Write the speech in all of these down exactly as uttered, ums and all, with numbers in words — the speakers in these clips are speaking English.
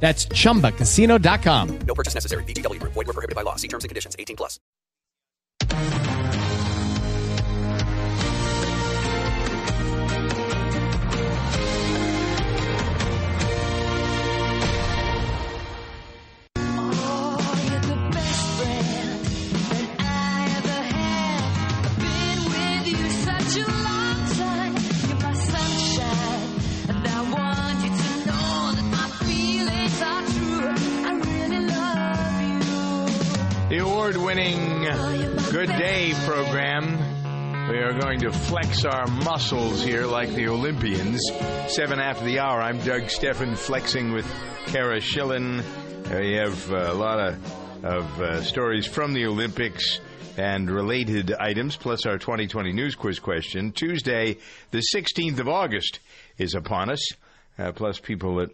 That's chumba casino dot com. No purchase necessary. V G W Group. Void where prohibited by law. See terms and conditions. eighteen plus. Award-winning Good Day program. We are going to flex our muscles here like the Olympians. Seven after the hour, I'm Doug Steffen, flexing with Kara Schillen. We have a lot of, of uh, stories from the Olympics and related items, plus our twenty twenty News Quiz question. Tuesday, the sixteenth of August is upon us, uh, plus people that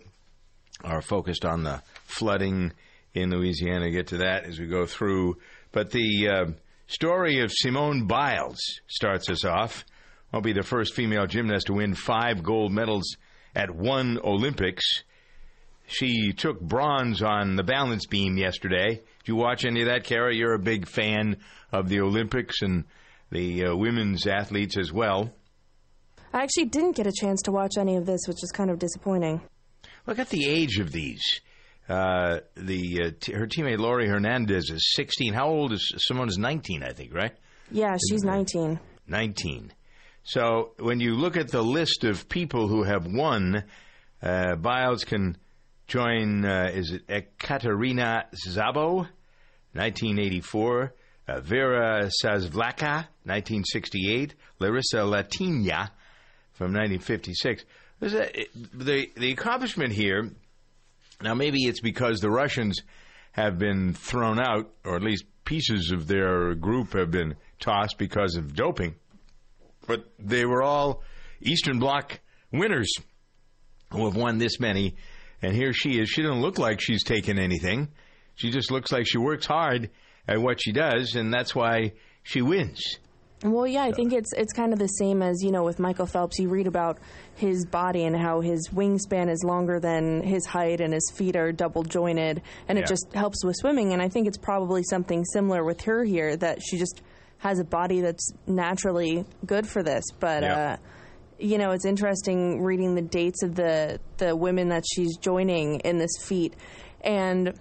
are focused on the flooding in Louisiana. Get to that as we go through. But the uh, story of Simone Biles starts us off. Won't be the first female gymnast to win five gold medals at one Olympics. She took bronze on the balance beam yesterday. Did you watch any of that, Kara? You're a big fan of the Olympics and the uh, women's athletes as well. I actually didn't get a chance to watch any of this, which is kind of disappointing. Look at the age of these. Uh, the uh, t- her teammate Laurie Hernandez is sixteen. How old is Simone? Is nineteen, I think, right? Yeah, she's nineteen. Nineteen. So when you look at the list of people who have won, uh, Biles can join. Uh, is it Ecaterina Szabo, nineteen eighty-four? Uh, Věra Čáslavská, nineteen sixty-eight. Larisa Latynina from nineteen fifty-six. The the accomplishment here. Now, maybe it's because the Russians have been thrown out, or at least pieces of their group have been tossed because of doping. But they were all Eastern Bloc winners who have won this many. And here she is. She doesn't look like she's taken anything. She just looks like she works hard at what she does, and that's why she wins. Well, yeah, I think it's it's kind of the same as, you know, with Michael Phelps. You read about his body and how his wingspan is longer than his height and his feet are double-jointed, and yeah. It just helps with swimming. And I think it's probably something similar with her here, that she just has a body that's naturally good for this. But, yeah. uh, you know, it's interesting reading the dates of the, the women that she's joining in this feat. And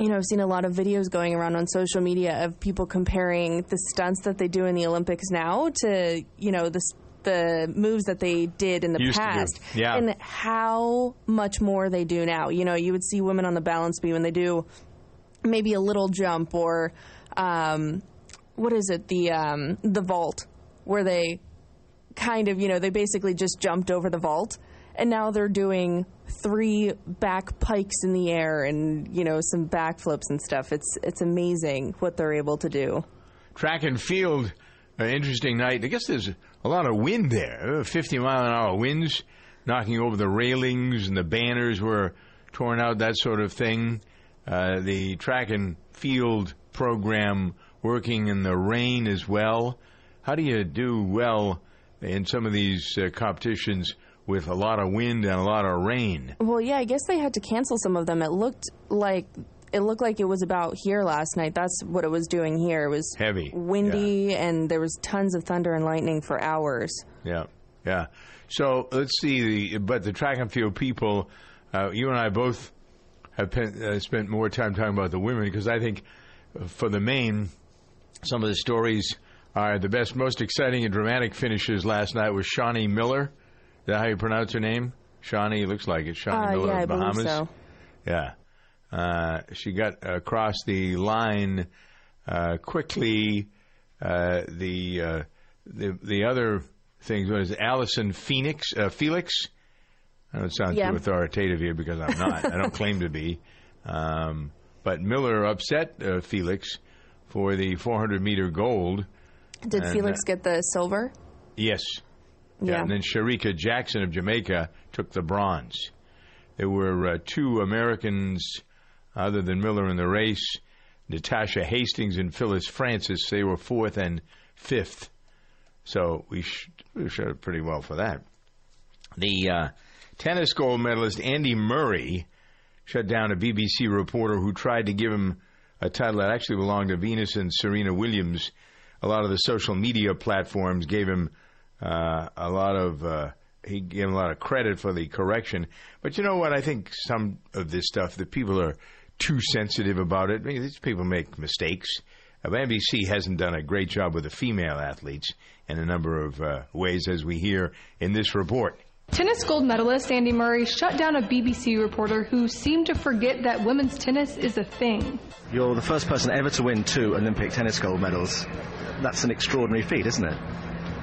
you know, I've seen a lot of videos going around on social media of people comparing the stunts that they do in the Olympics now to, you know, the the moves that they did in the Used past. Yeah. And how much more they do now. You know, you would see women on the balance beam when they do maybe a little jump or, um, what is it, the um, the vault, where they kind of, you know, they basically just jumped over the vault. And now they're doing three back pikes in the air and, you know, some backflips and stuff. It's it's amazing what they're able to do. Track and field, an interesting night. I guess there's a lot of wind there. fifty mile an hour winds knocking over the railings, and the banners were torn out, that sort of thing. Uh, the track and field program working in the rain as well. How do you do well in some of these uh, competitions with a lot of wind and a lot of rain? Well, yeah, I guess they had to cancel some of them. It looked like it looked like it was about here last night. That's what it was doing here. It was heavy, windy, yeah. And there was tons of thunder and lightning for hours. Yeah, yeah. So let's see. The, but the track and field people, uh, you and I both have pen, uh, spent more time talking about the women, because I think for the main, some of the stories are the best, most exciting and dramatic finishes last night was Shaunae Miller. Is that how you pronounce her name? Shaunae, looks like it. Shaunae uh, Miller yeah, of Bahamas. So. Yeah. Uh, she got across the line uh, quickly. Uh, the, uh, the the other thing was Allison Felix. Uh, Felix. I don't sound yeah. too authoritative here, because I'm not. I don't claim to be. Um, but Miller upset uh, Felix for the four hundred meter gold. Did and, Felix uh, get the silver? Yes. Yeah. yeah. And then Shericka Jackson of Jamaica took the bronze. There were uh, two Americans other than Miller in the race, Natasha Hastings and Phyllis Francis. They were fourth and fifth. So we, sh- we showed pretty well for that. The uh, tennis gold medalist Andy Murray shut down a B B C reporter who tried to give him a title that actually belonged to Venus and Serena Williams. A lot of the social media platforms gave him uh, a lot of... Uh, He gave him a lot of credit for the correction. But you know what? I think some of this stuff, the people are too sensitive about it. I mean, these people make mistakes. Uh, N B C hasn't done a great job with the female athletes in a number of uh, ways, as we hear in this report. Tennis gold medalist Andy Murray shut down a B B C reporter who seemed to forget that women's tennis is a thing. You're the first person ever to win two Olympic tennis gold medals. That's an extraordinary feat, isn't it?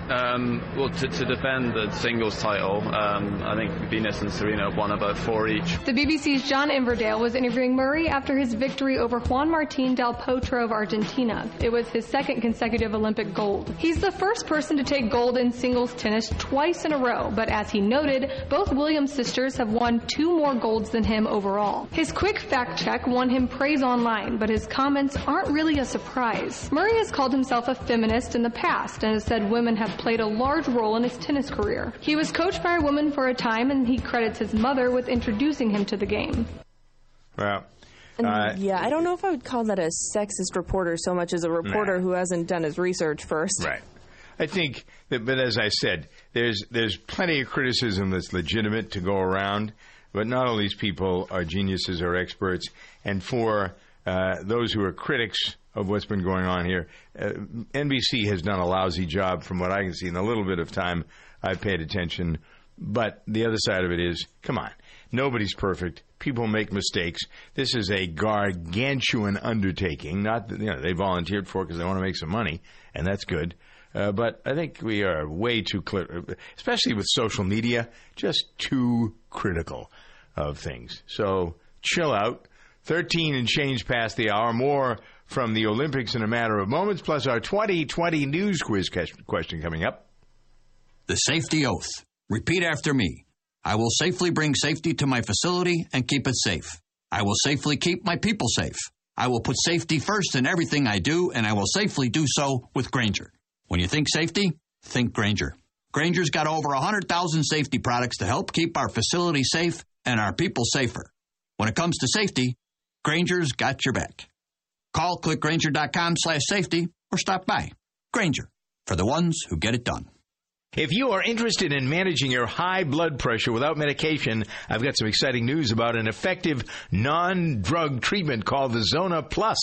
Um, well, to, to defend the singles title, um, I think Venus and Serena won about four each. The B B C's John Inverdale was interviewing Murray after his victory over Juan Martin Del Potro of Argentina. It was his second consecutive Olympic gold. He's the first person to take gold in singles tennis twice in a row, but as he noted, both Williams sisters have won two more golds than him overall. His quick fact check won him praise online, but his comments aren't really a surprise. Murray has called himself a feminist in the past and has said women have played a large role in his tennis career. He was coached by a woman for a time, and he credits his mother with introducing him to the game. Well, uh, yeah, I don't know if I would call that a sexist reporter so much as a reporter nah. who hasn't done his research first. Right. I think that, but as I said, there's there's plenty of criticism that's legitimate to go around, but not all these people are geniuses or experts. And for uh, those who are critics of what's been going on here, Uh, N B C has done a lousy job from what I can see in the little bit of time I've paid attention. But the other side of it is, come on, nobody's perfect. People make mistakes. This is a gargantuan undertaking. Not that, you know, they volunteered for it because they want to make some money, and that's good. Uh, but I think we are way too, clear, especially with social media, just too critical of things. So chill out. thirteen and change past the hour. More from the Olympics in a matter of moments, plus our twenty twenty news quiz question coming up. The safety oath. Repeat after me. I will safely bring safety to my facility and keep it safe. I will safely keep my people safe. I will put safety first in everything I do, and I will safely do so with Grainger. When you think safety, think Grainger. Grainger's got over one hundred thousand safety products to help keep our facility safe and our people safer. When it comes to safety, Grainger's got your back. Call click grainger dot com slash safety or stop by. Grainger, for the ones who get it done. If you are interested in managing your high blood pressure without medication, I've got some exciting news about an effective non-drug treatment called the Sona Plus.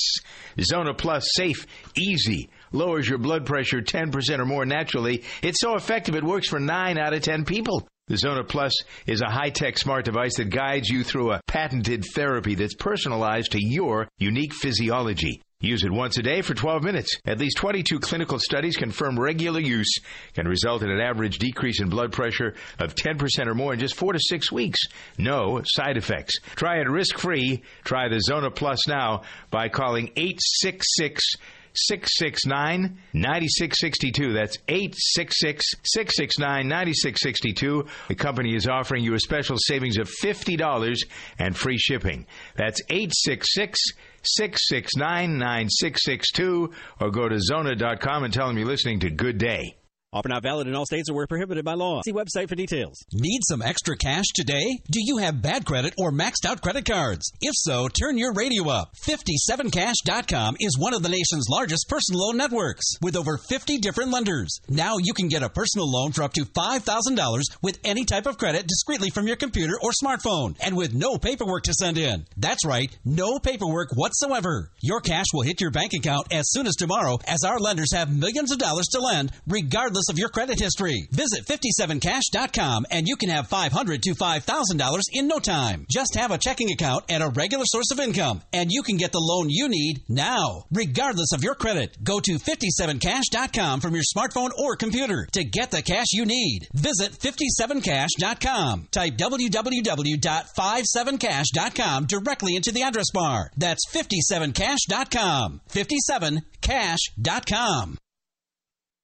Sona Plus, safe, easy, lowers your blood pressure ten percent or more naturally. It's so effective it works for nine out of ten people. The Sona Plus is a high-tech smart device that guides you through a patented therapy that's personalized to your unique physiology. Use it once a day for twelve minutes. At least twenty-two clinical studies confirm regular use can result in an average decrease in blood pressure of ten percent or more in just four to six weeks. No side effects. Try it risk-free. Try the Sona Plus now by calling eight six six, six six nine, nine six six two. That's eight six six, six six nine, nine six six two. The company is offering you a special savings of fifty dollars and free shipping. That's eight six six, six six nine, nine six six two. Or go to Sona dot com and tell them you're listening to Good Day. Offer not valid in all states or where prohibited by law. See website for details. Need some extra cash today? Do you have bad credit or maxed out credit cards? If so, turn your radio up. fifty-seven cash dot com is one of the nation's largest personal loan networks with over fifty different lenders. Now you can get a personal loan for up to five thousand dollars with any type of credit discreetly from your computer or smartphone and with no paperwork to send in. That's right, no paperwork whatsoever. Your cash will hit your bank account as soon as tomorrow as our lenders have millions of dollars to lend regardless analysis of your credit history. Visit fifty-seven cash dot com and you can have five hundred dollars to five thousand dollars in no time. Just have a checking account and a regular source of income, and you can get the loan you need now, regardless of your credit. Go to fifty-seven cash dot com from your smartphone or computer to get the cash you need. Visit fifty-seven cash dot com. Type w w w dot fifty-seven cash dot com directly into the address bar. That's fifty-seven cash dot com. fifty-seven cash dot com.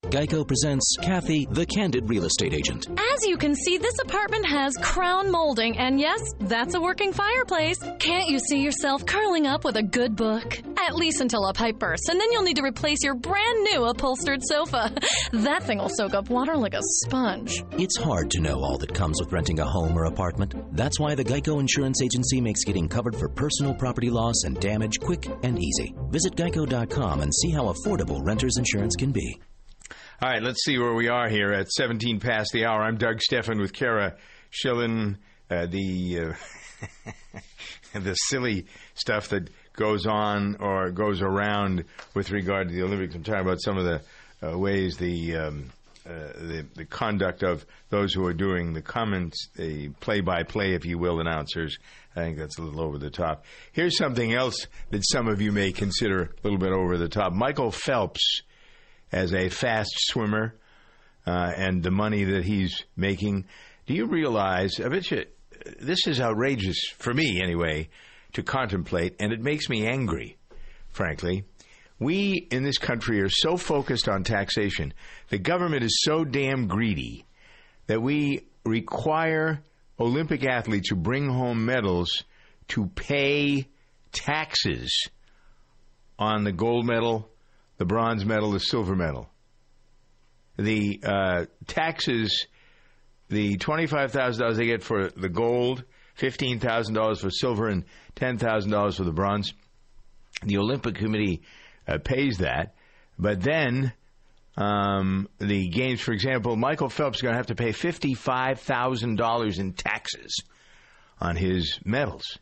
Geico presents Kathy, the Candid Real Estate Agent. As you can see, this apartment has crown molding, and yes, that's a working fireplace. Can't you see yourself curling up with a good book? At least until a pipe bursts, and then you'll need to replace your brand new upholstered sofa. That thing will soak up water like a sponge. It's hard to know all that comes with renting a home or apartment. That's why the Geico Insurance Agency makes getting covered for personal property loss and damage quick and easy. Visit geico dot com and see how affordable renter's insurance can be. All right, let's see where we are here at seventeen past the hour. I'm Doug Steffen with Kara Schillen. Uh, the uh, the silly stuff that goes on or goes around with regard to the Olympics. I'm talking about some of the uh, ways the, um, uh, the the conduct of those who are doing the comments, the play-by-play, if you will, announcers. I think that's a little over the top. Here's something else that some of you may consider a little bit over the top. Michael Phelps, as a fast swimmer, uh, and the money that he's making. Do you realize, I bet you, this is outrageous, for me anyway, to contemplate, and it makes me angry, frankly. We in this country are so focused on taxation. The government is so damn greedy that we require Olympic athletes who bring home medals to pay taxes on the gold medal, the bronze medal, the silver medal. The uh, taxes, the twenty-five thousand dollars they get for the gold, fifteen thousand dollars for silver, and ten thousand dollars for the bronze. The Olympic Committee uh, pays that. But then um, the games, for example, Michael Phelps is going to have to pay fifty-five thousand dollars in taxes on his medals.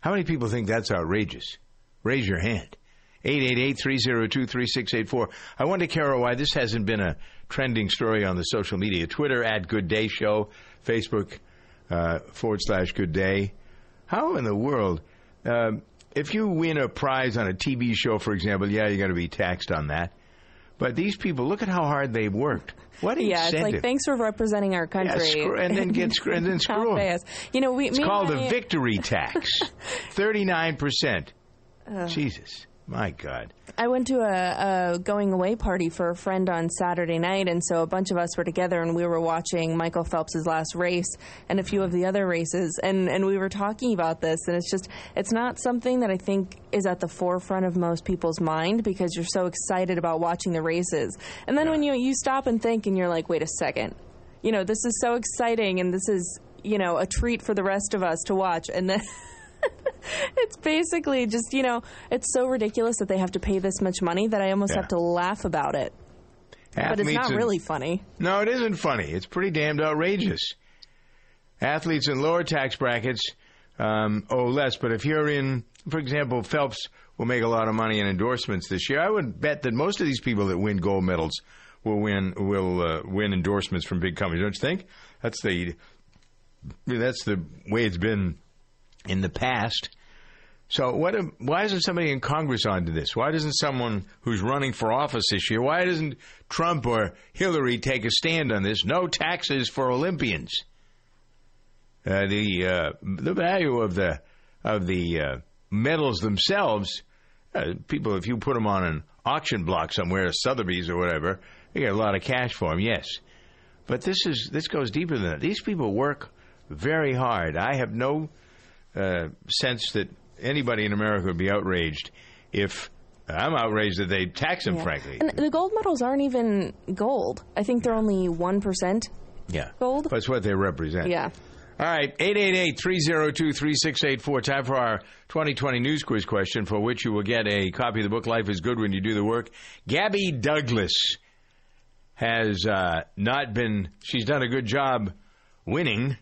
How many people think that's outrageous? Raise your hand. eight eight eight, three oh two, three six eight four. I wonder, Kara, why this hasn't been a trending story on the social media. Twitter, at Good Day Show. Facebook, uh, forward slash Good Day. How in the world? Uh, if you win a prize on a T V show, for example, yeah, you're going to be taxed on that. But these people, look at how hard they've worked. What yeah, incentive. Yeah, it's like, thanks for representing our country. Yeah, screw, and then get screw, and then screw them. You know, we, it's called I... a victory tax. thirty-nine percent. Uh. Jesus. My God. I went to a, a going away party for a friend on Saturday night, and so a bunch of us were together, and we were watching Michael Phelps's last race and a few of the other races, and, and we were talking about this, and it's just, it's not something that I think is at the forefront of most people's mind because you're so excited about watching the races. And then yeah. when you, you stop and think, and you're like, wait a second, you know, this is so exciting, and this is, you know, a treat for the rest of us to watch, and then... It's basically just, you know, it's so ridiculous that they have to pay this much money that I almost yeah. have to laugh about it. Athletes, but it's not and, really funny. No, it isn't funny. It's pretty damned outrageous. Athletes in lower tax brackets um, owe less. But if you're in, for example, Phelps will make a lot of money in endorsements this year. I would bet that most of these people that win gold medals will win will uh, win endorsements from big companies. Don't you think? That's the that's the way it's been in the past. So what? Why isn't somebody in Congress onto this? Why doesn't someone who's running for office this year, why doesn't Trump or Hillary take a stand on this? No taxes for Olympians. Uh, the uh, the value of the of the uh, medals themselves, uh, people, if you put them on an auction block somewhere, Sotheby's or whatever, they get a lot of cash for them. Yes, but this is this goes deeper than that. These people work very hard. I have no Uh, sense that anybody in America would be outraged if uh, I'm outraged that they tax them, yeah. frankly. And the gold medals aren't even gold. I think they're only one percent yeah. gold. That's what they represent. Yeah. All right, eight eight eight, three oh two, three six eight four. Time for our twenty twenty News Quiz question, for which you will get a copy of the book Life is Good When You Do the Work. Gabby Douglas has uh, not been, she's done a good job winning.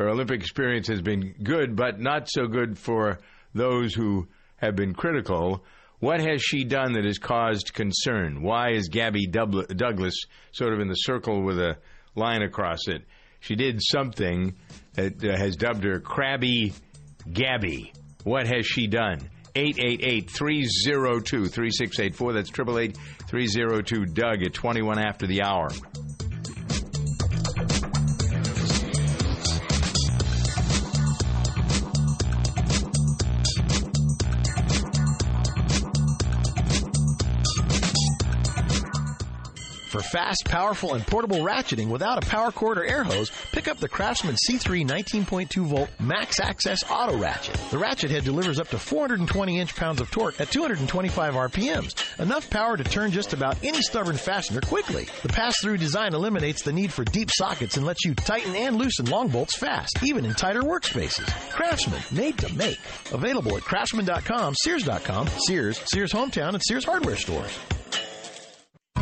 Her Olympic experience has been good, but not so good for those who have been critical. What has she done that has caused concern? Why is Gabby Douglas sort of in the circle with a line across it? She did something that uh, has dubbed her Crabby Gabby. What has she done? eight eight eight, three oh two, three six eight four. That's eight eight eight, three oh two, D O U G at twenty-one after the hour. For fast, powerful, and portable ratcheting without a power cord or air hose, pick up the Craftsman C three nineteen point two volt Max Access Auto Ratchet. The ratchet head delivers up to four hundred twenty inch-pounds of torque at two hundred twenty-five R P Ms, enough power to turn just about any stubborn fastener quickly. The pass-through design eliminates the need for deep sockets and lets you tighten and loosen long bolts fast, even in tighter workspaces. Craftsman, made to make. Available at craftsman dot com, sears dot com, Sears, Sears Hometown, and Sears Hardware Stores.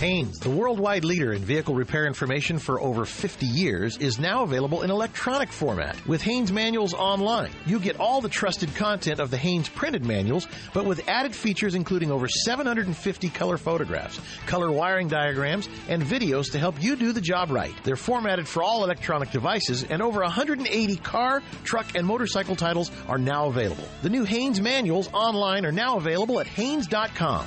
Haynes, the worldwide leader in vehicle repair information for over fifty years, is now available in electronic format. With Haynes Manuals Online, you get all the trusted content of the Haynes printed manuals, but with added features including over seven hundred fifty color photographs, color wiring diagrams, and videos to help you do the job right. They're formatted for all electronic devices, and over one hundred eighty car, truck, and motorcycle titles are now available. The new Haynes Manuals Online are now available at haynes dot com.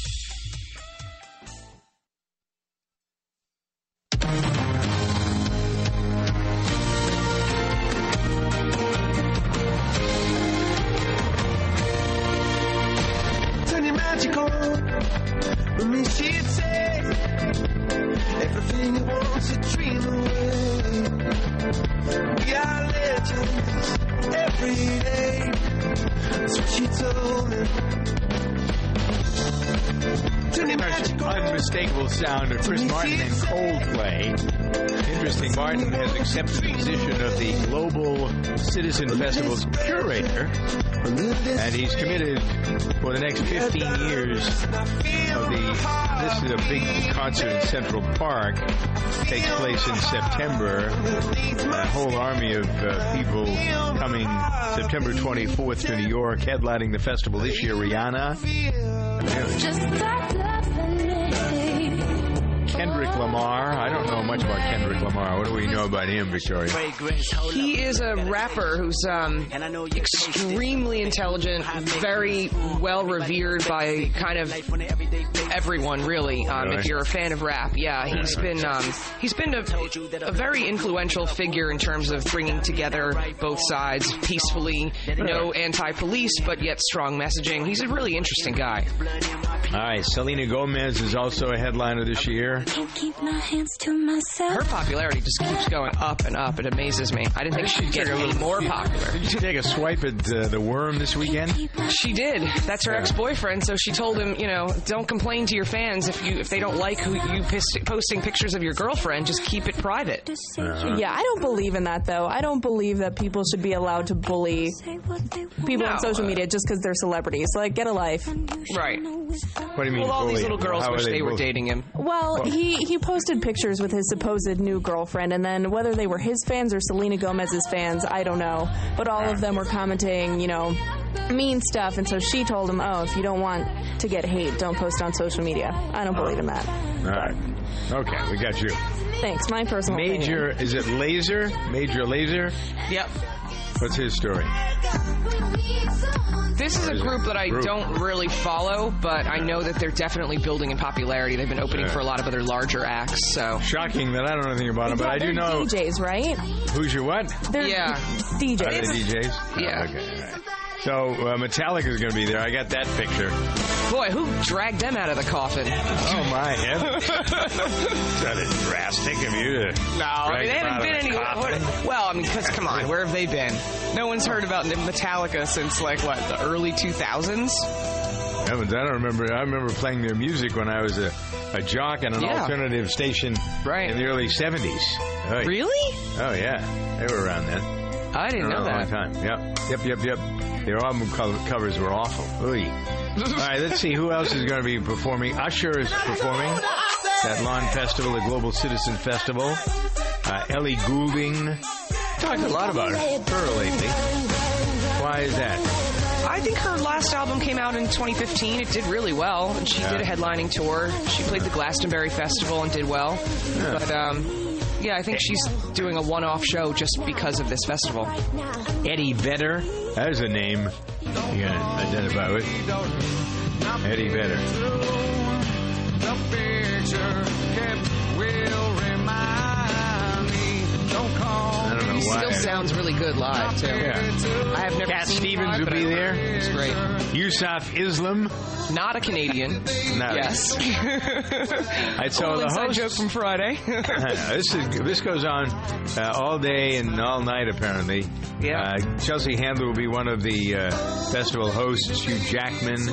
Sound of Chris Martin and Coldplay. Interesting, Martin has accepted the position of the Global Citizen Festival's curator, and he's committed for the next fifteen years of the, this is a big concert in Central Park, takes place in September, a whole army of uh, people coming September twenty-fourth to New York, headlining the festival this year, Rihanna. Kendrick Lamar. I don't know much about Kendrick Lamar. What do we know about him, Victoria? He is a rapper who's um, extremely intelligent, very well revered by kind of everyone, really. Um, really? If you're a fan of rap, yeah, he's been um, he's been a, a very influential figure in terms of bringing together both sides peacefully. No anti-police, but yet strong messaging. He's a really interesting guy. All right, Selena Gomez is also a headliner this year. Can't keep my hands to myself. Her popularity just keeps going up and up. It amazes me. I didn't think she'd get a little more popular. Did she take a swipe at uh, the worm this weekend? She did. That's her yeah. ex-boyfriend. So she told him, you know, don't complain to your fans if you if they don't like who you pis- posting pictures of your girlfriend. Just keep it private. Uh-huh. Yeah, I don't believe in that though. I don't believe that people should be allowed to bully people no, on social uh, media just because they're celebrities. Like, get a life. Right. What do you mean? Well, all bully? These little girls How wish they, they were dating him. Well. well He he posted pictures with his supposed new girlfriend, and then whether they were his fans or Selena Gomez's fans, I don't know. But all of them were commenting, you know, mean stuff, and so she told him, oh, if you don't want to get hate, don't post on social media. I don't believe in that. All right. Okay, we got you. Thanks, my personal Major, opinion. Is it Laser? Major Laser? Yep. What's his story? This is a group that I don't really follow, but I know that they're definitely building in popularity. They've been opening yeah. for a lot of other larger acts. So shocking that I don't know anything about them, but yeah, I do know D Js, right? Who's your what? They're yeah, D Js. Are they D Js? Yeah. Oh, okay. All right. So uh, Metallica's going to be there. I got that picture. Boy, who dragged them out of the coffin? Oh, my heavens. That is drastic of you to No, I mean, they haven't been any... What, well, I mean, because, come on, where have they been? No one's heard about Metallica since, like, what, the early two thousands? Heavens, I don't remember. I remember playing their music when I was a, a jock in an yeah. alternative station right. in the early seventies. Oh, really? Oh, yeah. They were around then. I didn't know that. A long time. Yep, yep, yep, yep. Their album covers were awful. Ooh. All right, let's see who else is going to be performing. Usher is performing at Lawn Festival, the Global Citizen Festival. Uh, Ellie Goulding. Talked a lot about her lately. Why is that? I think her last album came out in twenty fifteen. It did really well. And she yeah. did a headlining tour. She played the Glastonbury Festival and did well. Yeah. But, um, yeah, I think she's doing a one-off show just because of this festival. Eddie Vedder. That is a name you gotta identify with. Eddie Vedder. The picture kept will remind me. Don't call. He still sounds really good live, too. Yeah. I have never Cat seen Stevens would be there. It's great. Yusuf Islam. Not a Canadian. No. Yes. I saw the host joke from Friday. this is this goes on uh, all day and all night, apparently. Yeah. Uh, Chelsea Handler will be one of the uh, festival hosts. Hugh Jackman,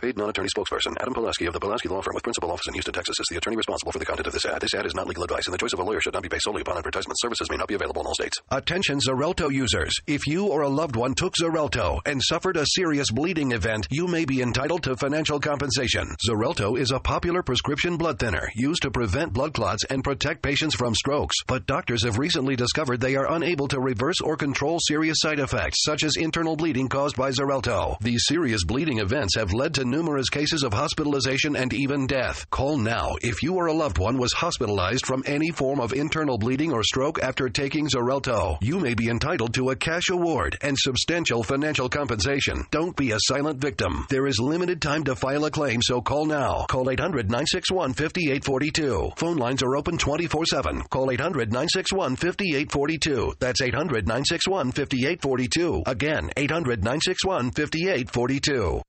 Paid non-attorney spokesperson Adam Pulaski of the Pulaski Law Firm with principal office in Houston, Texas is the attorney responsible for the content of this ad. This ad is not legal advice, and the choice of a lawyer should not be based solely upon advertisement. Services may not be available in all states. Attention Xarelto users. If you or a loved one took Xarelto and suffered a serious bleeding event, you may be entitled to financial compensation. Xarelto is a popular prescription blood thinner used to prevent blood clots and protect patients from strokes. But doctors have recently discovered they are unable to reverse or control serious side effects, such as internal bleeding caused by Xarelto. These serious bleeding events have led to numerous cases of hospitalization and even death. Call now if you or a loved one was hospitalized from any form of internal bleeding or stroke after taking Xarelto. You may be entitled to a cash award and substantial financial compensation. Don't be a silent victim. There is limited time to file a claim, so call now. Call eight hundred, nine six one, five eight four two. Phone lines are open twenty-four seven. Call eight hundred, nine six one, five eight four two. That's eight hundred, nine six one, five eight four two. Again, eight hundred, nine six one, five eight four two.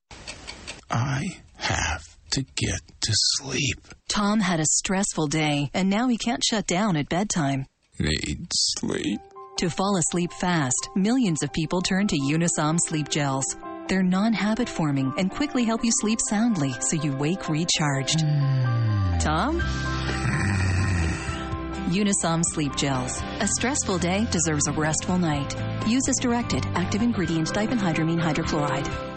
I have to get to sleep. Tom had a stressful day, and now he can't shut down at bedtime. Need sleep. To fall asleep fast, millions of people turn to Unisom sleep gels. They're non-habit forming and quickly help you sleep soundly so you wake recharged. Mm. Tom? Unisom sleep gels. A stressful day deserves a restful night. Use as directed. Active ingredient diphenhydramine hydrochloride.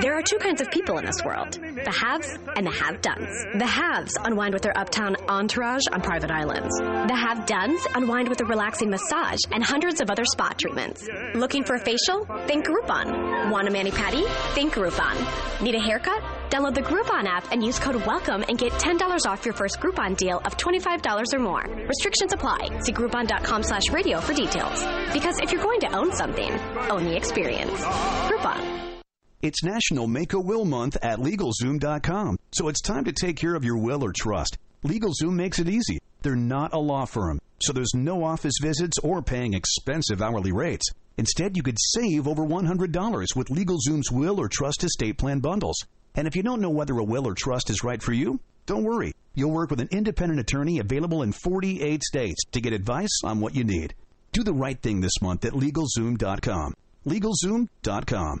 There are two kinds of people in this world, the haves and the have-dones. The haves unwind with their uptown entourage on private islands. The have-dones unwind with a relaxing massage and hundreds of other spa treatments. Looking for a facial? Think Groupon. Want a mani-pedi? Think Groupon. Need a haircut? Download the Groupon app and use code WELCOME and get ten dollars off your first Groupon deal of twenty-five dollars or more. Restrictions apply. See Groupon.com slash radio for details. Because if you're going to own something, own the experience. Groupon. It's National Make-A-Will Month at LegalZoom dot com, so it's time to take care of your will or trust. LegalZoom makes it easy. They're not a law firm, so there's no office visits or paying expensive hourly rates. Instead, you could save over one hundred dollars with LegalZoom's Will or Trust Estate Plan Bundles. And if you don't know whether a will or trust is right for you, don't worry. You'll work with an independent attorney available in forty-eight states to get advice on what you need. Do the right thing this month at LegalZoom dot com. LegalZoom dot com.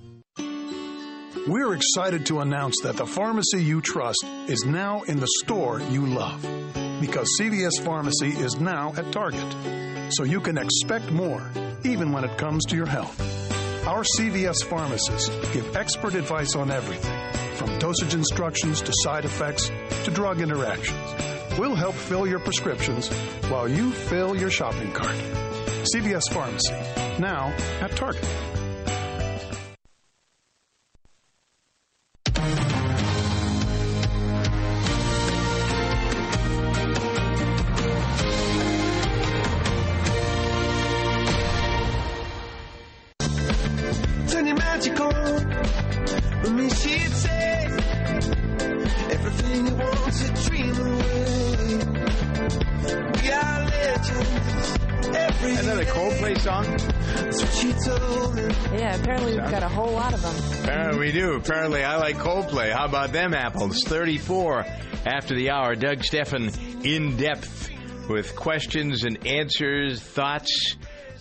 We're excited to announce that the pharmacy you trust is now in the store you love, because C V S Pharmacy is now at Target, so you can expect more, even when it comes to your health. Our C V S pharmacists give expert advice on everything, from dosage instructions to side effects to drug interactions. We'll help fill your prescriptions while you fill your shopping cart. C V S Pharmacy, now at Target. Apparently, I like Coldplay. How about them apples? thirty-four after the hour. Doug Steffen in depth with questions and answers, thoughts,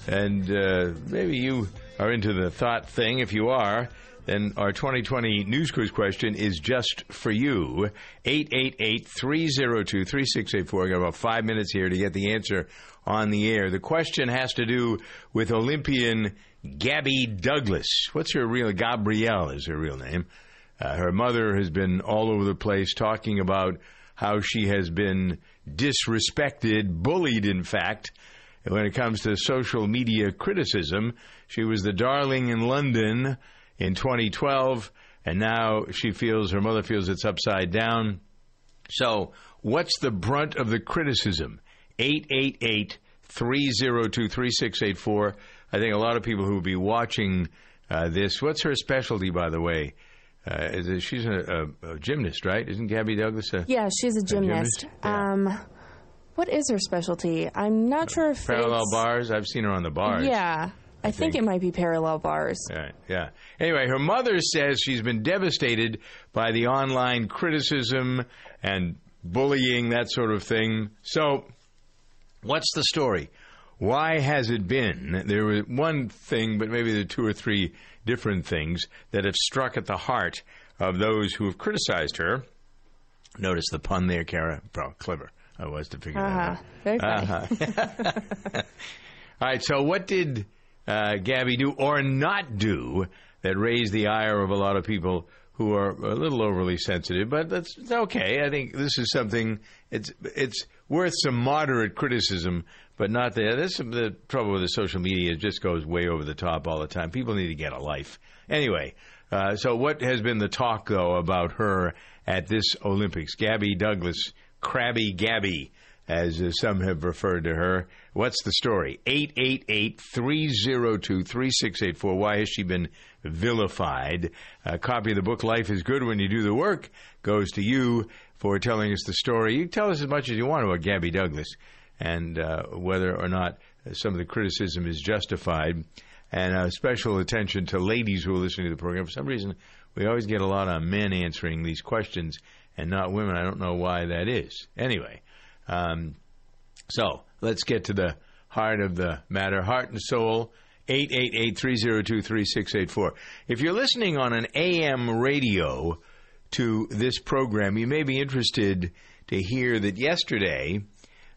and uh, maybe you are into the thought thing. If you are, then our twenty twenty News Cruise question is just for you. eight eight eight, three oh two, three six eight four. We've got about five minutes here to get the answer on the air. The question has to do with Olympian Gabby Douglas. What's her real Gabrielle is her real name. Uh, her mother has been all over the place talking about how she has been disrespected, bullied, in fact, when it comes to social media criticism. She was the darling in London in twenty twelve, and now she feels, her mother feels it's upside down. So what's the brunt of the criticism? eight eight eight, three oh two, three six eight four. I think a lot of people who will be watching uh, this. What's her specialty, by the way? Uh, is it, she's a, a, a gymnast, right? Isn't Gabby Douglas a Yeah, she's a gymnast. A gymnast? Yeah. Um, what is her specialty? I'm not uh, sure if parallel it's... bars? I've seen her on the bars. Yeah, I, I think. think it might be parallel bars. All right, yeah. Anyway, her mother says she's been devastated by the online criticism and bullying, that sort of thing. So what's the story? Why has it been? There was one thing, but maybe there are two or three different things that have struck at the heart of those who have criticized her. Notice the pun there, Kara. Well, clever I was to figure uh-huh. that out. Very uh-huh. funny. All right, so what did uh, Gabby do or not do that raised the ire of a lot of people who are a little overly sensitive? But that's okay. I think this is something, it's it's worth some moderate criticism. But not the, that's the trouble with the social media. It just goes way over the top all the time. People need to get a life. Anyway, uh, so what has been the talk, though, about her at this Olympics? Gabby Douglas, Crabby Gabby, as uh, some have referred to her. What's the story? eight eight eight, three oh two, three six eight four. Why has she been vilified? A copy of the book, Life is Good When You Do the Work, goes to you for telling us the story. You can tell us as much as you want about Gabby Douglas, and uh, whether or not some of the criticism is justified. And uh, special attention to ladies who are listening to the program. For some reason, we always get a lot of men answering these questions and not women. I don't know why that is. Anyway, um, so let's get to the heart of the matter. Heart and soul, eight eight eight, three oh two, three six eight four. If you're listening on an A M radio to this program, you may be interested to hear that yesterday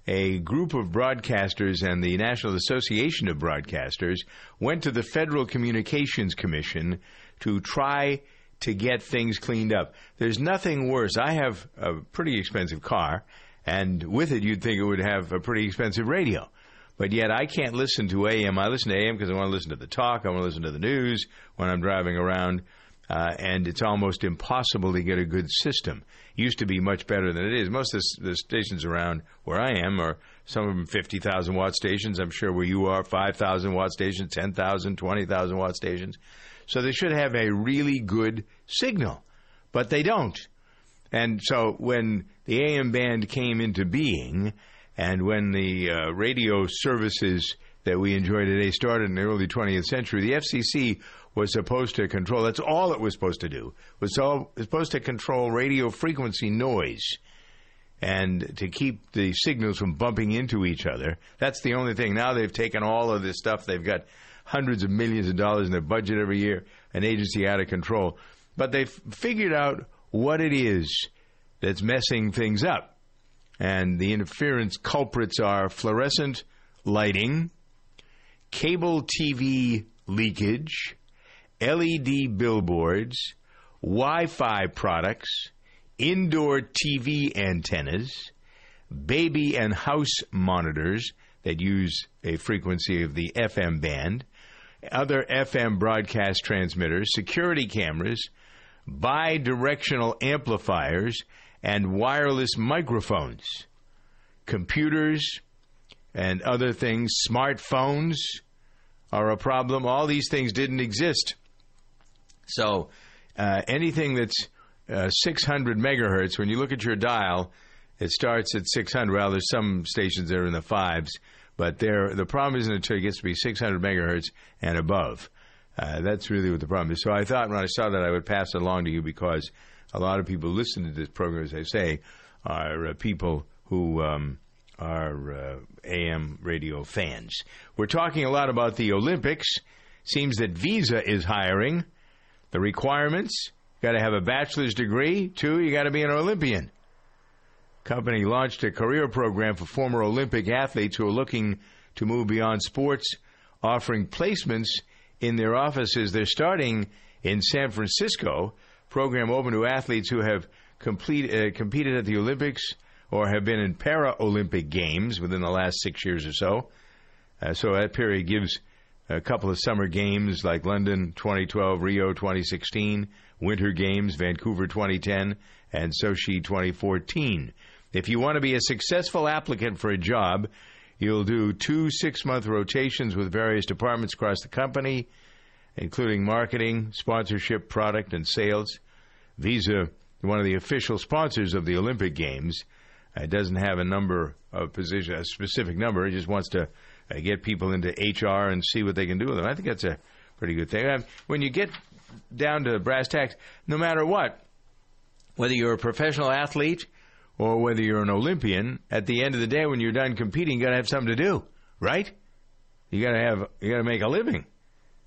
a group of broadcasters and the National Association of Broadcasters went to the Federal Communications Commission to try to get things cleaned up. There's nothing worse. I have a pretty expensive car, and with it you'd think it would have a pretty expensive radio. But yet I can't listen to A M. I listen to A M because I want to listen to the talk. I want to listen to the news when I'm driving around. Uh, and it's almost impossible to get a good system. Used to be much better than it is. Most of the, the stations around where I am are, some of them fifty thousand watt stations. I'm sure where you are, five thousand watt stations, ten thousand, twenty thousand watt stations. So they should have a really good signal, but they don't. And so when the A M band came into being, and when the uh, radio services that we enjoy today started in the early twentieth century, the F C C was supposed to control, that's all it was supposed to do, was all, was supposed to control radio frequency noise and to keep the signals from bumping into each other. That's the only thing. Now they've taken all of this stuff. They've got hundreds of millions of dollars in their budget every year, an agency out of control. But they've figured out what it is that's messing things up. And the interference culprits are fluorescent lighting, cable T V leakage, L E D billboards, Wi-Fi products, indoor T V antennas, baby and house monitors that use a frequency of the F M band, other F M broadcast transmitters, security cameras, bidirectional amplifiers, and wireless microphones, computers, and other things. Smartphones are a problem. All these things didn't exist. So uh, anything that's uh, six hundred megahertz, when you look at your dial, it starts at six hundred. Well, there's some stations that are in the fives, but the problem isn't until it gets to be six hundred megahertz and above. Uh, that's really what the problem is. So I thought when I saw that I would pass it along to you, because a lot of people listening to this program, as I say, are uh, people who um, are uh, A M radio fans. We're talking a lot about the Olympics. Seems that Visa is hiring. The requirements, got to have a bachelor's degree. Two, you got to be an Olympian. Company launched a career program for former Olympic athletes who are looking to move beyond sports, offering placements in their offices. They're starting in San Francisco. program open to athletes who have complete, uh, competed at the Olympics or have been in Paralympic Games within the last six years or so. Uh, so that period gives a couple of summer games like London twenty twelve, Rio twenty sixteen, Winter Games, Vancouver twenty ten, and Sochi twenty fourteen. If you want to be a successful applicant for a job, you'll do two six-month rotations with various departments across the company, including marketing, sponsorship, product, and sales. Visa, one of the official sponsors of the Olympic Games, uh, doesn't have a number of position, a specific number. It just wants to uh, get people into H R and see what they can do with them. I think that's a pretty good thing. Um, when you get down to brass tacks, no matter what, whether you're a professional athlete or whether you're an Olympian, at the end of the day, when you're done competing, you got to have something to do, right? You got to have, you got to make a living.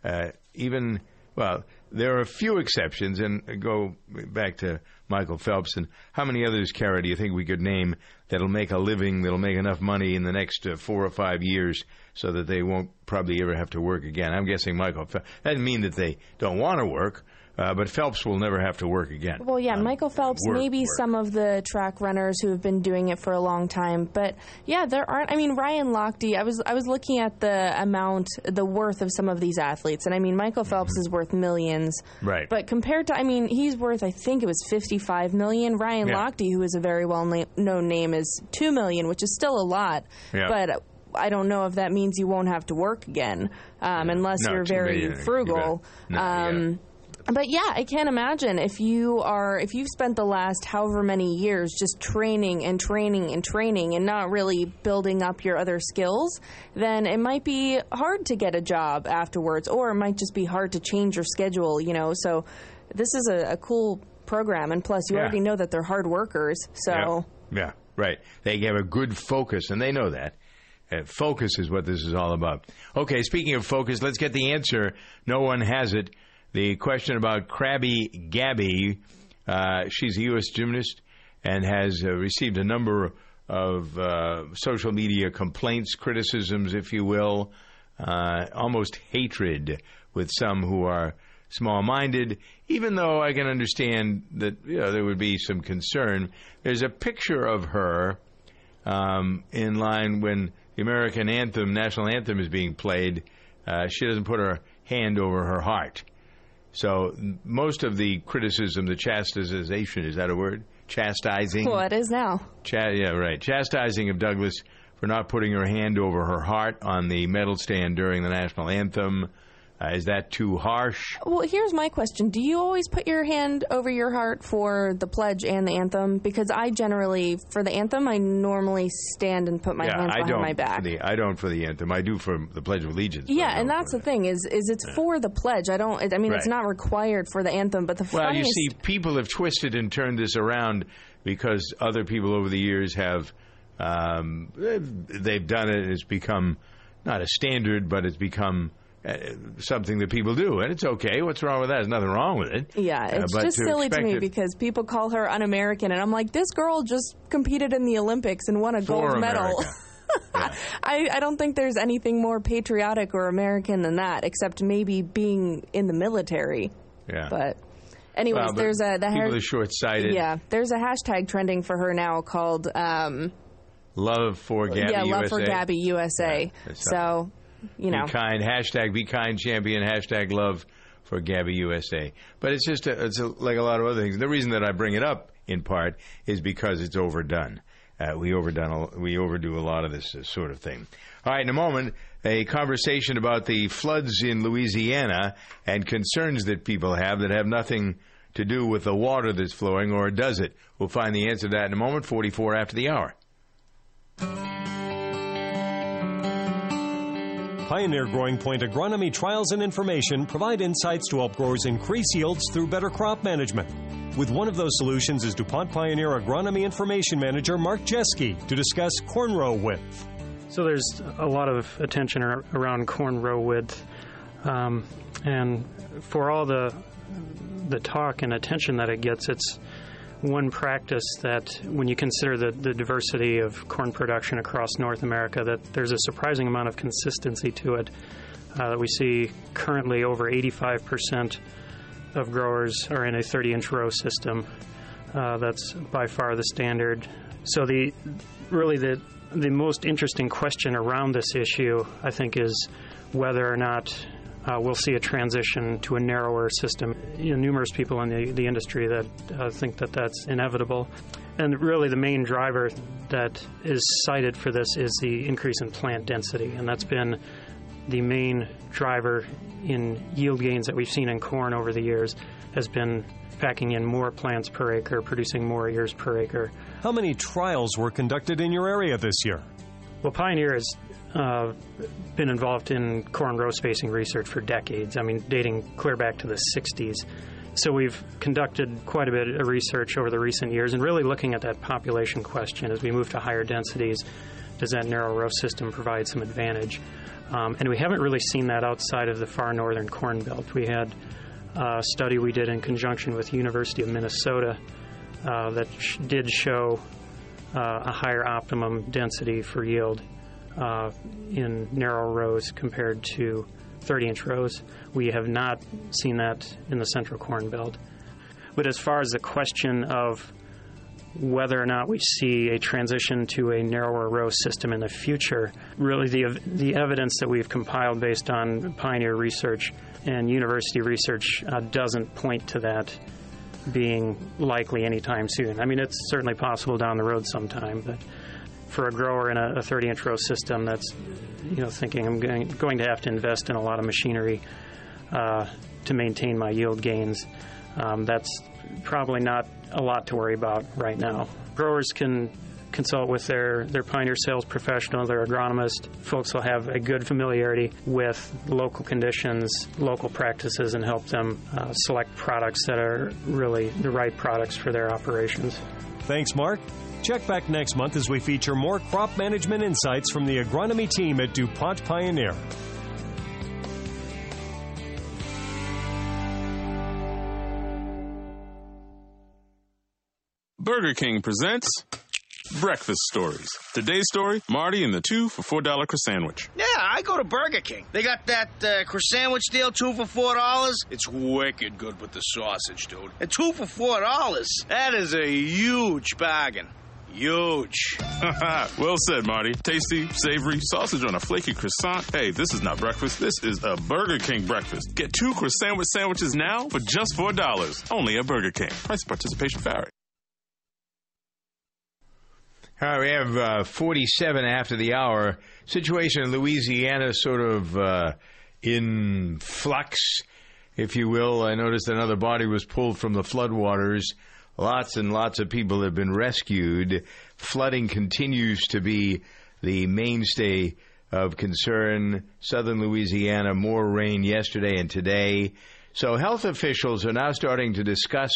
Uh, even well, there are a few exceptions, and go back to Michael Phelps. And how many others, Cara, do you think we could name that'll make a living, that'll make enough money in the next uh, four or five years, so that they won't probably ever have to work again? I'm guessing Michael Phelps. That doesn't mean that they don't want to work. Uh, but Phelps will never have to work again. Well, yeah, um, Michael Phelps, work, maybe work. Some of the track runners who have been doing it for a long time. But, yeah, there aren't – I mean, Ryan Lochte, I was I was looking at the amount, the worth of some of these athletes. And, I mean, Michael Phelps mm-hmm. is worth millions. Right. But compared to – I mean, he's worth, I think it was fifty-five million dollars. Ryan yeah. Lochte, who is a very well-known name, is two million dollars, which is still a lot. Yeah. But – I don't know if that means you won't have to work again um, unless no, you're very million, frugal. You no, um, yeah. But, yeah, I can't imagine if you are, if you've spent the last however many years just training and training and training and not really building up your other skills, then it might be hard to get a job afterwards, or it might just be hard to change your schedule, you know. So this is a, a cool program, and plus you yeah. already know that they're hard workers. So yeah. yeah, right. They have a good focus, and they know that. Uh, focus is what this is all about. Okay, speaking of focus, let's get the answer. No one has it. The question about Krabby Gabby, uh, she's a U S gymnast and has uh, received a number of uh, social media complaints, criticisms, if you will, uh, almost hatred with some who are small-minded, even though I can understand that, you know, there would be some concern. There's a picture of her um, in line when the American anthem, national anthem, is being played. Uh, she doesn't put her hand over her heart. So most of the criticism, the chastisation, is that a word? Chastising? Well, it is now. Cha- yeah, right. Chastising of Douglas for not putting her hand over her heart on the medal stand during the national anthem. Uh, is that too harsh? Well, here's my question. Do you always put your hand over your heart for the pledge and the anthem? Because I generally, for the anthem, I normally stand and put my yeah, hands I behind don't my back. The, I don't for the anthem. I do for the Pledge of Allegiance. Yeah, and that's the that. thing is is it's yeah. for the pledge. I don't, I mean, right. it's not required for the anthem, but the Well, funniest... you see, people have twisted and turned this around because other people over the years have, um, they've done it. It's become not a standard, but it's become... Uh, something that people do, and it's okay. What's wrong with that? There's nothing wrong with it. Yeah, it's uh, just to silly to me it, because people call her un-American, and I'm like, this girl just competed in the Olympics and won a gold America. medal. yeah. I, I don't think there's anything more patriotic or American than that, except maybe being in the military. Yeah. But anyways, well, but there's a... The people ha- are short-sighted. Yeah, there's a hashtag trending for her now called... Um, Love for Gabby yeah, U S A. Yeah, Love for Gabby U S A. Yeah, so... You know. Be kind, hashtag be kind champion, hashtag love for Gabby U S A. But it's just a, it's a, like a lot of other things. The reason that I bring it up in part is because it's overdone. Uh, we overdone a, we overdo a lot of this uh, sort of thing. All right, in a moment, a conversation about the floods in Louisiana and concerns that people have that have nothing to do with the water that's flowing, or does it? We'll find the answer to that in a moment. forty-four after the hour. Pioneer Growing Point Agronomy Trials and Information provide insights to help growers increase yields through better crop management. With one of those solutions is DuPont Pioneer Agronomy Information Manager Mark Jeske to discuss corn row width. So there's a lot of attention around corn row width. Um, and for all the the talk and attention that it gets, it's one practice that, when you consider the, the diversity of corn production across North America, that there's a surprising amount of consistency to it, uh, that we see currently over eighty-five percent of growers are in a thirty-inch row system. Uh, that's by far the standard. So the really the the most interesting question around this issue, I think, is whether or not uh, we'll see a transition to a narrower system. You know, numerous people in the, the industry that uh, think that that's inevitable. And really the main driver that is cited for this is the increase in plant density, and that's been the main driver in yield gains that we've seen in corn over the years, has been packing in more plants per acre, producing more ears per acre. How many trials were conducted in your area this year? Well, Pioneer has uh, been involved in corn row spacing research for decades, I mean, dating clear back to the sixties. So we've conducted quite a bit of research over the recent years and really looking at that population question. As we move to higher densities, does that narrow row system provide some advantage? Um, and we haven't really seen that outside of the far northern corn belt. We had a study we did in conjunction with University of Minnesota uh, that sh- did show uh, a higher optimum density for yield uh, in narrow rows compared to thirty-inch rows. We have not seen that in the central corn belt. But as far as the question of whether or not we see a transition to a narrower row system in the future, really the the evidence that we've compiled based on Pioneer research and university research uh, doesn't point to that being likely anytime soon. I mean, it's certainly possible down the road sometime, but for a grower in a thirty-inch row system that's, you know, thinking I'm going, going to have to invest in a lot of machinery uh, to maintain my yield gains, um, that's probably not a lot to worry about right now. Growers can consult with their, their Pioneer sales professional, their agronomist. Folks will have a good familiarity with local conditions, local practices, and help them uh, select products that are really the right products for their operations. Thanks, Mark. Check back next month as we feature more crop management insights from the agronomy team at DuPont Pioneer. Burger King presents Breakfast Stories. Today's story, Marty and the two for four dollars croissant-sandwich. Yeah, I go to Burger King. They got that uh, croissant-sandwich deal, two for four dollars. It's wicked good with the sausage, dude. And two for four dollars, that is a huge bargain. Huge. Well said, Marty. Tasty, savory, sausage on a flaky croissant. Hey, this is not breakfast. This is a Burger King breakfast. Get two croissant sandwiches now for just four dollars. Only at Burger King. Price participation varies. All right, we have uh, forty-seven after the hour. Situation in Louisiana sort of uh, in flux, if you will. I noticed another body was pulled from the floodwaters. Lots and lots of people have been rescued. Flooding continues to be the mainstay of concern. Southern Louisiana, more rain yesterday and today. So health officials are now starting to discuss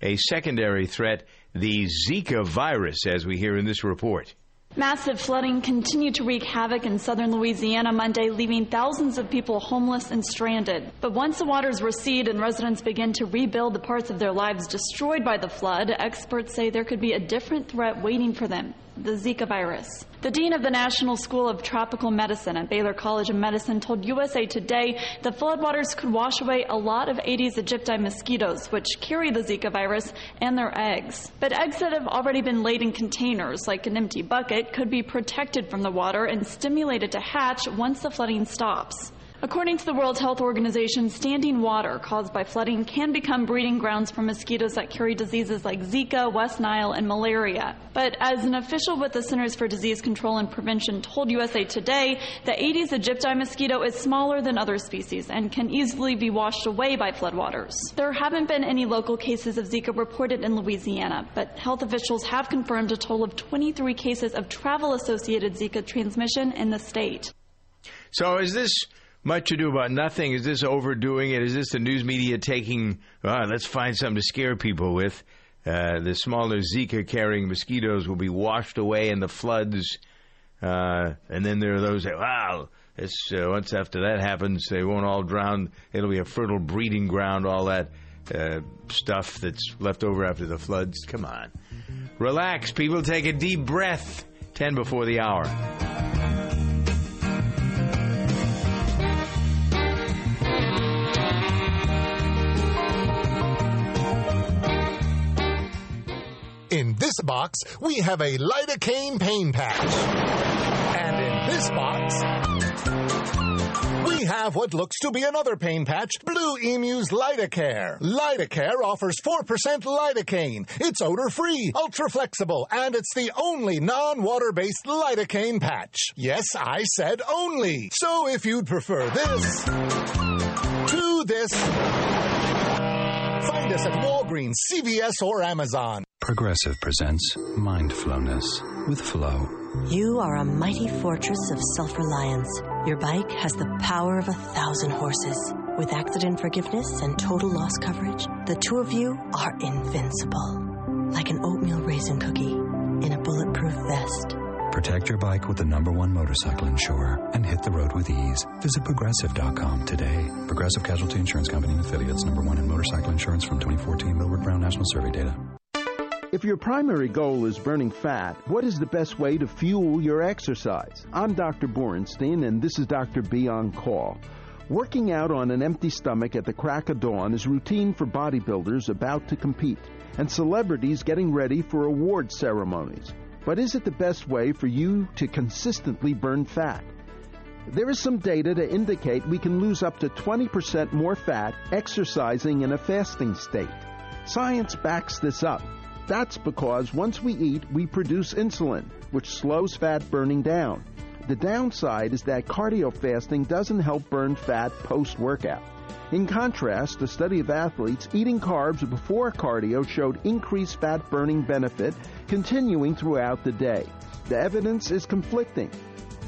a secondary threat, the Zika virus, as we hear in this report. Massive flooding continued to wreak havoc in southern Louisiana Monday, leaving thousands of people homeless and stranded. But once the waters recede and residents begin to rebuild the parts of their lives destroyed by the flood, experts say there could be a different threat waiting for them, the Zika virus. The dean of the National School of Tropical Medicine at Baylor College of Medicine told U S A Today the floodwaters could wash away a lot of Aedes aegypti mosquitoes, which carry the Zika virus, and their eggs. But eggs that have already been laid in containers, like an empty bucket, could be protected from the water and stimulated to hatch once the flooding stops. According to the World Health Organization, standing water caused by flooding can become breeding grounds for mosquitoes that carry diseases like Zika, West Nile, and malaria. But as an official with the Centers for Disease Control and Prevention told U S A Today, the Aedes aegypti mosquito is smaller than other species and can easily be washed away by floodwaters. There haven't been any local cases of Zika reported in Louisiana, but health officials have confirmed a total of twenty-three cases of travel-associated Zika transmission in the state. So is this much ado about nothing? Is this overdoing it? Is this the news media taking, uh, let's find something to scare people with? Uh, the smaller Zika-carrying mosquitoes will be washed away in the floods. Uh, and then there are those that, wow, this, uh, once after that happens, they won't all drown. It'll be a fertile breeding ground, all that uh, stuff that's left over after the floods. Come on. Relax, people. Take a deep breath. ten before the hour. this box, we have a lidocaine pain patch. And in this box, we have what looks to be another pain patch, Blue Emu's Lidocare. Lidocare offers four percent lidocaine. It's odor-free, ultra-flexible, and it's the only non-water-based lidocaine patch. Yes, I said only. So if you'd prefer this to this... Find us at Walgreens, C V S, or Amazon. Progressive presents Mindfulness with Flo. You are a mighty fortress of self-reliance. Your bike has the power of a thousand horses. With accident forgiveness and total loss coverage, the two of you are invincible. Like an oatmeal raisin cookie in a bulletproof vest. Protect your bike with the number one motorcycle insurer and hit the road with ease. Visit Progressive dot com today. Progressive Casualty Insurance Company and affiliates, number one in motorcycle insurance from twenty fourteen Millward Brown National Survey data. If your primary goal is burning fat, what is the best way to fuel your exercise? I'm Doctor Borenstein, and this is Doctor B on Call. Working out on an empty stomach at the crack of dawn is routine for bodybuilders about to compete and celebrities getting ready for award ceremonies. But is it the best way for you to consistently burn fat? There is some data to indicate we can lose up to twenty percent more fat exercising in a fasting state. Science backs this up. That's because once we eat, we produce insulin, which slows fat burning down. The downside is that cardio fasting doesn't help burn fat post-workout. In contrast, a study of athletes eating carbs before cardio showed increased fat burning benefit continuing throughout the day. The evidence is conflicting.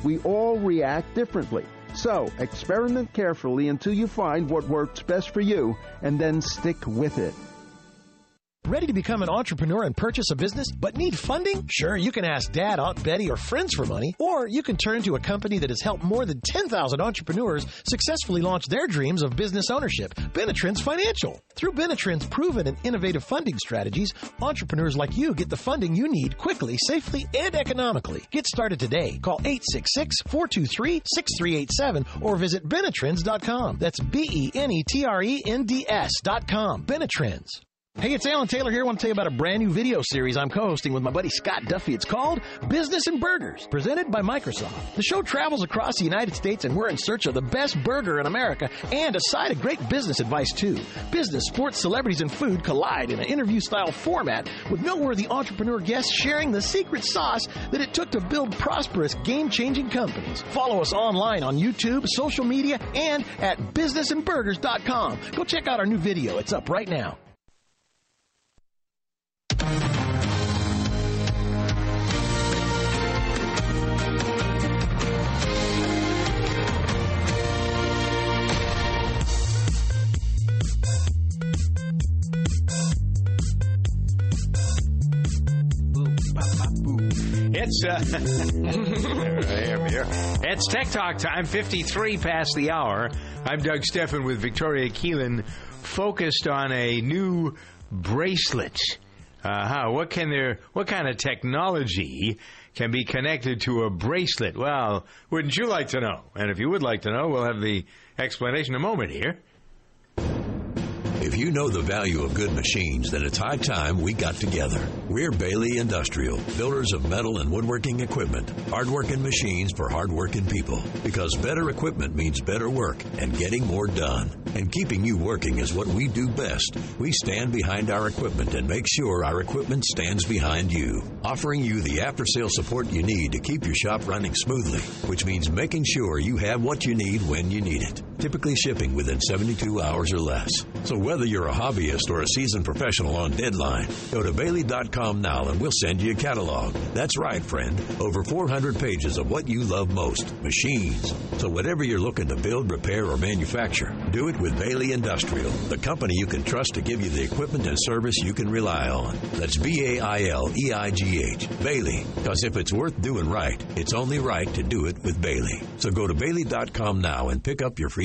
We all react differently. So, experiment carefully until you find what works best for you and then stick with it. Ready to become an entrepreneur and purchase a business, but need funding? Sure, you can ask Dad, Aunt Betty, or friends for money, or you can turn to a company that has helped more than ten thousand entrepreneurs successfully launch their dreams of business ownership, Benetrends Financial. Through Benetrends' proven and innovative funding strategies, entrepreneurs like you get the funding you need quickly, safely, and economically. Get started today. Call eight six six, four two three, six three eight seven or visit Benetrends dot com. That's B E N E T R E N D S dot com. Benetrends. Hey, it's Alan Taylor here. I want to tell you about a brand new video series I'm co-hosting with my buddy Scott Duffy. It's called Business and Burgers, presented by Microsoft. The show travels across the United States, and we're in search of the best burger in America and a side of great business advice, too. Business, sports, celebrities, and food collide in an interview-style format with noteworthy entrepreneur guests sharing the secret sauce that it took to build prosperous, game-changing companies. Follow us online on YouTube, social media, and at business and burgers dot com. Go check out our new video. It's up right now. It's uh, it's Tech Talk time, fifty-three past the hour. I'm Doug Steffen with Victoria Keelan, focused on a new bracelet. Uh huh. What can there? What kind of technology can be connected to a bracelet? Well, wouldn't you like to know? And if you would like to know, we'll have the explanation in a moment here. If you know the value of good machines, then it's high time we got together. We're Bailey Industrial, builders of metal and woodworking equipment, hardworking machines for hardworking people. Because better equipment means better work and getting more done. And keeping you working is what we do best. We stand behind our equipment and make sure our equipment stands behind you. Offering you the after-sale support you need to keep your shop running smoothly, which means making sure you have what you need when you need it. Typically shipping within seventy-two hours or less. So whether you're a hobbyist or a seasoned professional on deadline, go to Bailey dot com now and we'll send you a catalog. That's right, friend. Over four hundred pages of what you love most, machines. So whatever you're looking to build, repair, or manufacture, do it with Bailey Industrial, the company you can trust to give you the equipment and service you can rely on. That's B A I L E I G H, Bailey. Because if it's worth doing right, it's only right to do it with Bailey. So go to Bailey dot com now and pick up your free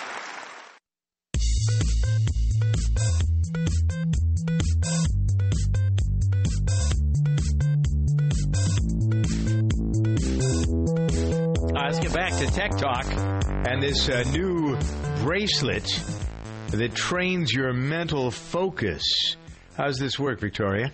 All right, let's get back to Tech Talk and this uh, new bracelet that trains your mental focus. How does this work, Victoria?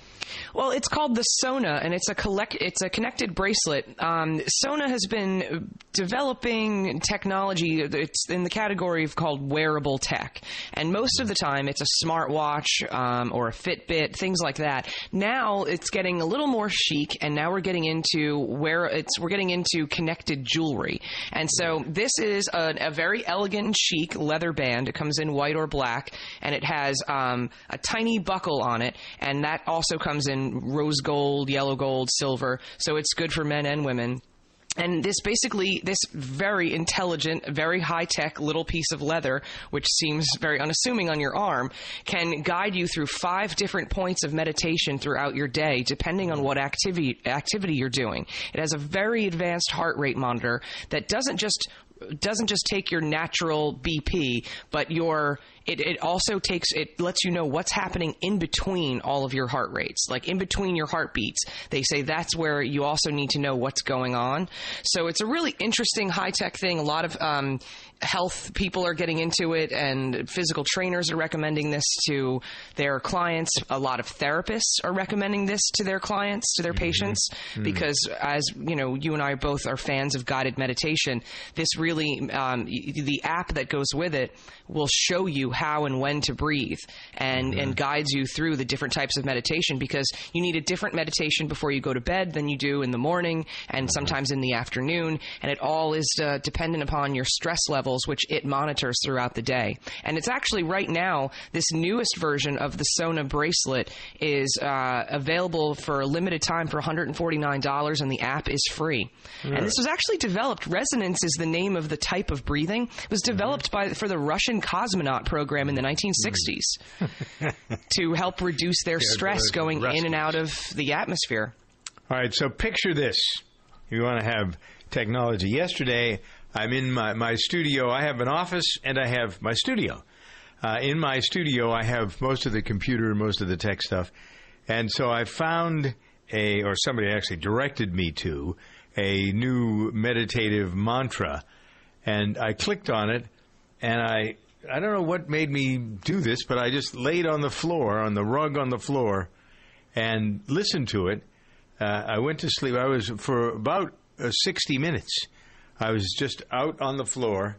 Well, it's called the Sona, and it's a collect. It's a connected bracelet. Um, Sona has been developing technology. It's in the category of called wearable tech, and most of the time it's a smartwatch um, or a Fitbit, things like that. Now it's getting a little more chic, and now we're getting into where it's we're getting into connected jewelry. And so this is a, a very elegant and chic leather band. It comes in white or black, and it has um, a tiny buckle on it, and that also comes in rose gold, yellow gold, silver, so it's good for men and women. And this basically, this very intelligent, very high-tech little piece of leather, which seems very unassuming on your arm, can guide you through five different points of meditation throughout your day, depending on what activity activity you're doing. It has a very advanced heart rate monitor that doesn't just doesn't just take your natural B P, but your it, it also takes it lets you know what's happening in between all of your heart rates, like in between your heartbeats. They say that's where you also need to know what's going on. So it's a really interesting high-tech thing. A lot of um, health people are getting into it, and physical trainers are recommending this to their clients. A lot of therapists are recommending this to their clients, to their mm-hmm. patients, mm-hmm. because as you know, you and I both are fans of guided meditation. This really Really, um, the app that goes with it will show you how and when to breathe, and, mm-hmm. and guides you through the different types of meditation, because you need a different meditation before you go to bed than you do in the morning and sometimes in the afternoon. And it all is uh, dependent upon your stress levels, which it monitors throughout the day. And it's actually right now, this newest version of the Sona bracelet is uh, available for a limited time for one hundred forty-nine dollars, and the app is free. Mm-hmm. And this was actually developed. Resonance is the name of the type of breathing. It was developed by for the Russian cosmonaut program in the nineteen sixties to help reduce their yeah, stress going in and out of the atmosphere. All right, so picture this. You want to have technology. Yesterday, I'm in my, my studio. I have an office, and I have my studio. Uh, in my studio, I have most of the computer and most of the tech stuff. And so I found a, or somebody actually directed me to, a new meditative mantra. And I clicked on it, and I I don't know what made me do this, but I just laid on the floor, on the rug on the floor, and listened to it. Uh, I went to sleep. I was, for about uh, sixty minutes, I was just out on the floor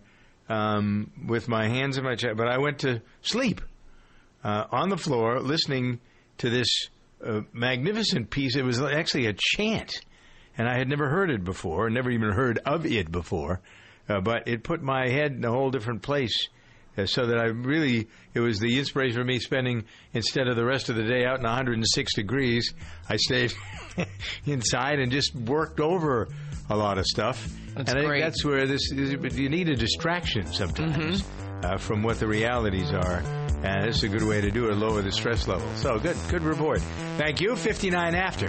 um, with my hands in my chest. But I went to sleep uh, on the floor listening to this uh, magnificent piece. It was actually a chant, and I had never heard it before, never even heard of it before. Uh, but it put my head in a whole different place, uh, so that I really, it was the inspiration for me spending, instead of the rest of the day out in one hundred six degrees, I stayed inside and just worked over a lot of stuff. That's and I great. think that's where this, you need a distraction sometimes mm-hmm. uh, from what the realities are. And this is a good way to do it, lower the stress level. So good, good report. Thank you. fifty-nine after.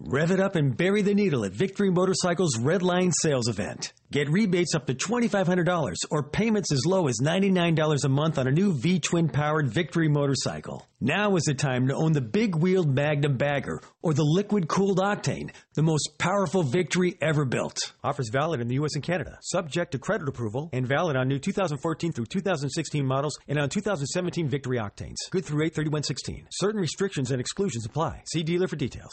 Rev it up and bury the needle at Victory Motorcycles' Red Line Sales Event. Get rebates up to twenty-five hundred dollars or payments as low as ninety-nine dollars a month on a new V-twin-powered Victory motorcycle. Now is the time to own the big-wheeled Magnum Bagger or the liquid-cooled Octane, the most powerful Victory ever built. Offers valid in the U S and Canada, subject to credit approval, and valid on new two thousand fourteen through two thousand sixteen models and on two thousand seventeen Victory Octanes. Good through eight thirty-one sixteen. Certain restrictions and exclusions apply. See dealer for details.